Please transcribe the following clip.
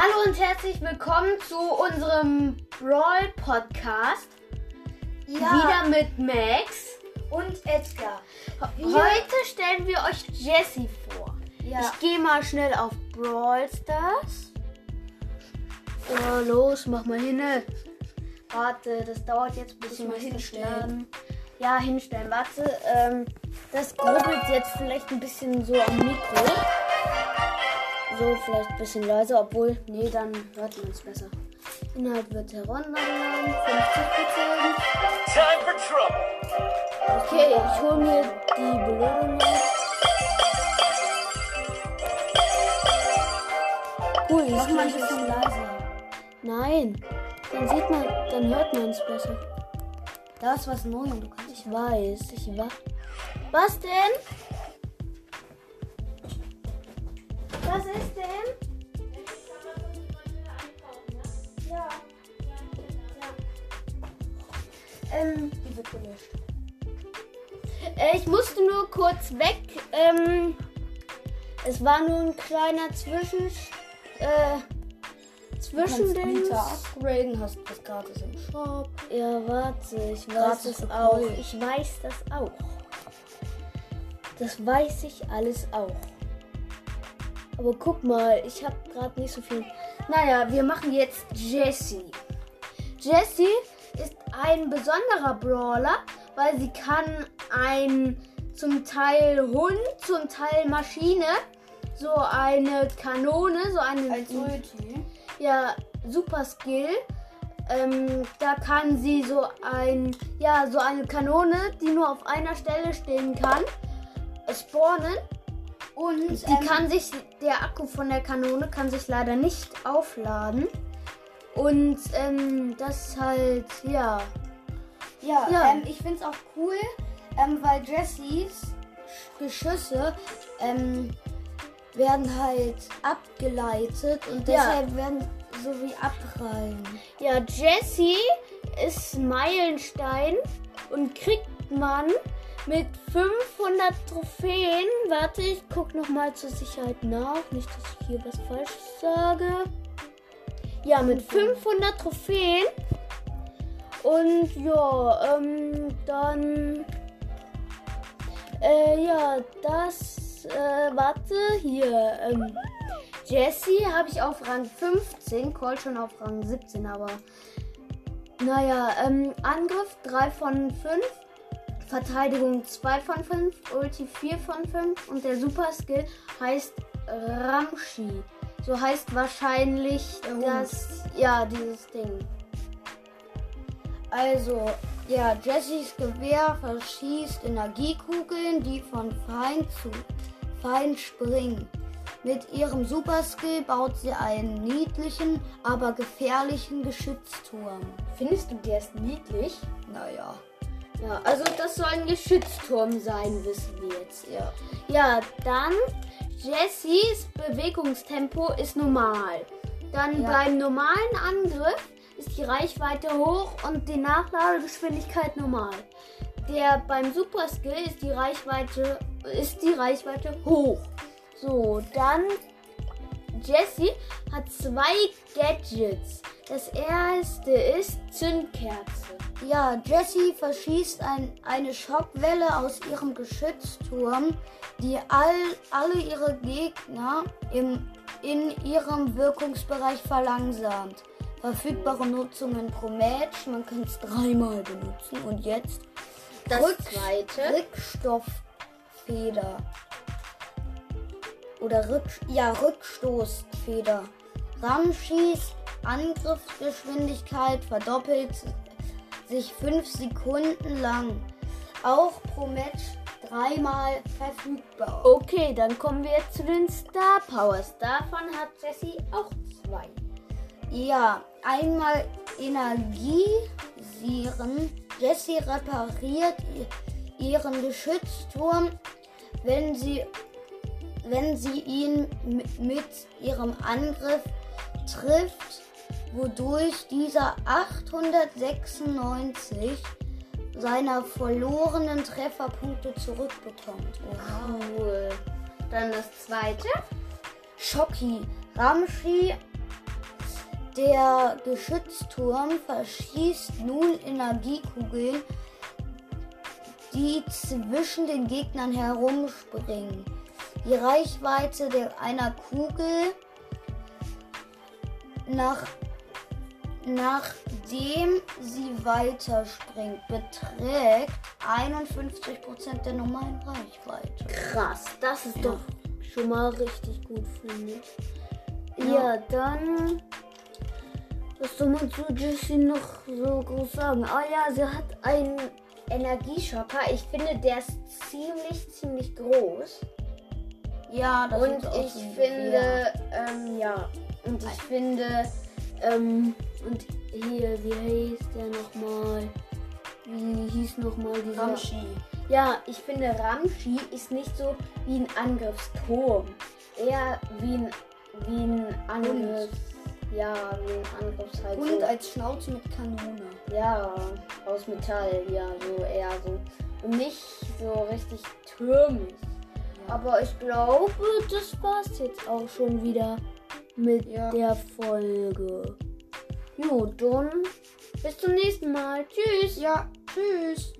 Hallo und herzlich willkommen zu unserem Brawl Podcast. Ja. Wieder mit Max und Edgar. Heute stellen wir euch Jessie vor. Ja. Ich gehe mal schnell auf Brawl Stars. Oh, los, mach mal hin. Warte, das dauert jetzt ein bisschen. Mal hinstellen. Ja, hinstellen. Warte, das grubbelt jetzt vielleicht ein bisschen so am Mikro. So, vielleicht ein bisschen leiser, obwohl, nee, dann hört man es besser. Inhalt wird heruntergeladen, 50%. Okay, ich hole mir die Belohnung. Cool, ich mach mal ein bisschen leiser. Nein, dann sieht man, dann hört man es besser. Da ist was Neues, du kannst. Ich weiß, Was denn? Was ist denn? Ja. Die wird gelöscht. Ich musste nur kurz weg. Es war nur ein kleiner Zwischendings. Upgraden, hast das gratis im Shop. Ja, warte, ich weiß es auch. Ich weiß das auch. Das weiß ich alles auch. Aber guck mal, ich habe gerade nicht so viel. Naja, wir machen jetzt Jessie. Jessie ist ein besonderer Brawler, weil sie kann zum Teil Hund, zum Teil Maschine, so eine Kanone, so eine... Als Ulti. Ja, super Skill. Da kann sie so eine Kanone, die nur auf einer Stelle stehen kann, spawnen. Und der Akku von der Kanone kann sich leider nicht aufladen. Und das ist halt, ja. Ja. Ich finde es auch cool, weil Jessies Geschüsse werden halt abgeleitet und deshalb werden so wie abprallen. Ja, Jessie ist Meilenstein und kriegt man mit 500 Trophäen. Warte, ich guck nochmal zur Sicherheit nach. Nicht, dass ich hier was Falsches sage. Ja, mit 500 Trophäen. Und ja, dann... Jessie habe ich auf Rang 15, Colt schon auf Rang 17, aber... Naja, Angriff 3 von 5. Verteidigung 2 von 5, Ulti 4 von 5 und der Super Skill heißt Ramschi. So heißt wahrscheinlich dieses Ding. Also, ja, Jessies Gewehr verschießt Energiekugeln, die von Feind zu Feind springen. Mit ihrem Super Skill baut sie einen niedlichen, aber gefährlichen Geschützturm. Findest du, der ist niedlich? Naja. Ja, also das soll ein Geschützturm sein, wissen wir jetzt. Ja, dann Jessies Bewegungstempo ist normal. Dann beim normalen Angriff ist die Reichweite hoch und die Nachladegeschwindigkeit normal. Beim Superskill ist die Reichweite hoch. So, dann Jessie hat 2 Gadgets. Das erste ist Zündkerze. Ja, Jessie verschießt eine Schockwelle aus ihrem Geschützturm, die alle ihre Gegner in ihrem Wirkungsbereich verlangsamt. Verfügbare Nutzungen pro Match, man kann es 3-mal benutzen. Und jetzt das zweite. Rückstoßfeder. Oder Rückstoßfeder. Ramschis Angriffsgeschwindigkeit verdoppelt sich 5 Sekunden lang. Auch pro Match 3-mal verfügbar. Okay, dann kommen wir jetzt zu den Star Powers. Davon hat Jessie auch 2. Ja, einmal energisieren. Jessie repariert ihren Geschützturm, wenn sie ihn mit ihrem Angriff trifft, wodurch dieser 896 seiner verlorenen Trefferpunkte zurückbekommt. Wow. Cool. Dann das zweite. Schocki. Ramschi Der Geschützturm verschießt nun Energiekugeln, die zwischen den Gegnern herumspringen. Die Reichweite einer Kugel, nachdem sie weiterspringt, beträgt 51% der normalen Reichweite. Krass, das ist doch schon mal richtig gut, finde ich. Ja, dann... Was soll man zu Jessie noch so groß sagen? Ah ja, sie hat einen Energieschocker. Ich finde, der ist ziemlich groß. Ja, das ist auch so. Und hier, wie hieß der nochmal? Wie hieß nochmal dieser? Ramschi. Ja, ich finde, Ramschi ist nicht so wie ein Angriffsturm. Eher wie ein Angriff. Ja, wie ein Angriffshalt. Und so. Als Schnauze mit Kanone. Ja, aus Metall, ja, so eher so. Und nicht so richtig türmisch. Ja. Aber ich glaube, das war's jetzt auch schon wieder mit der Folge. Jo, dann bis zum nächsten Mal. Tschüss. Ja, tschüss.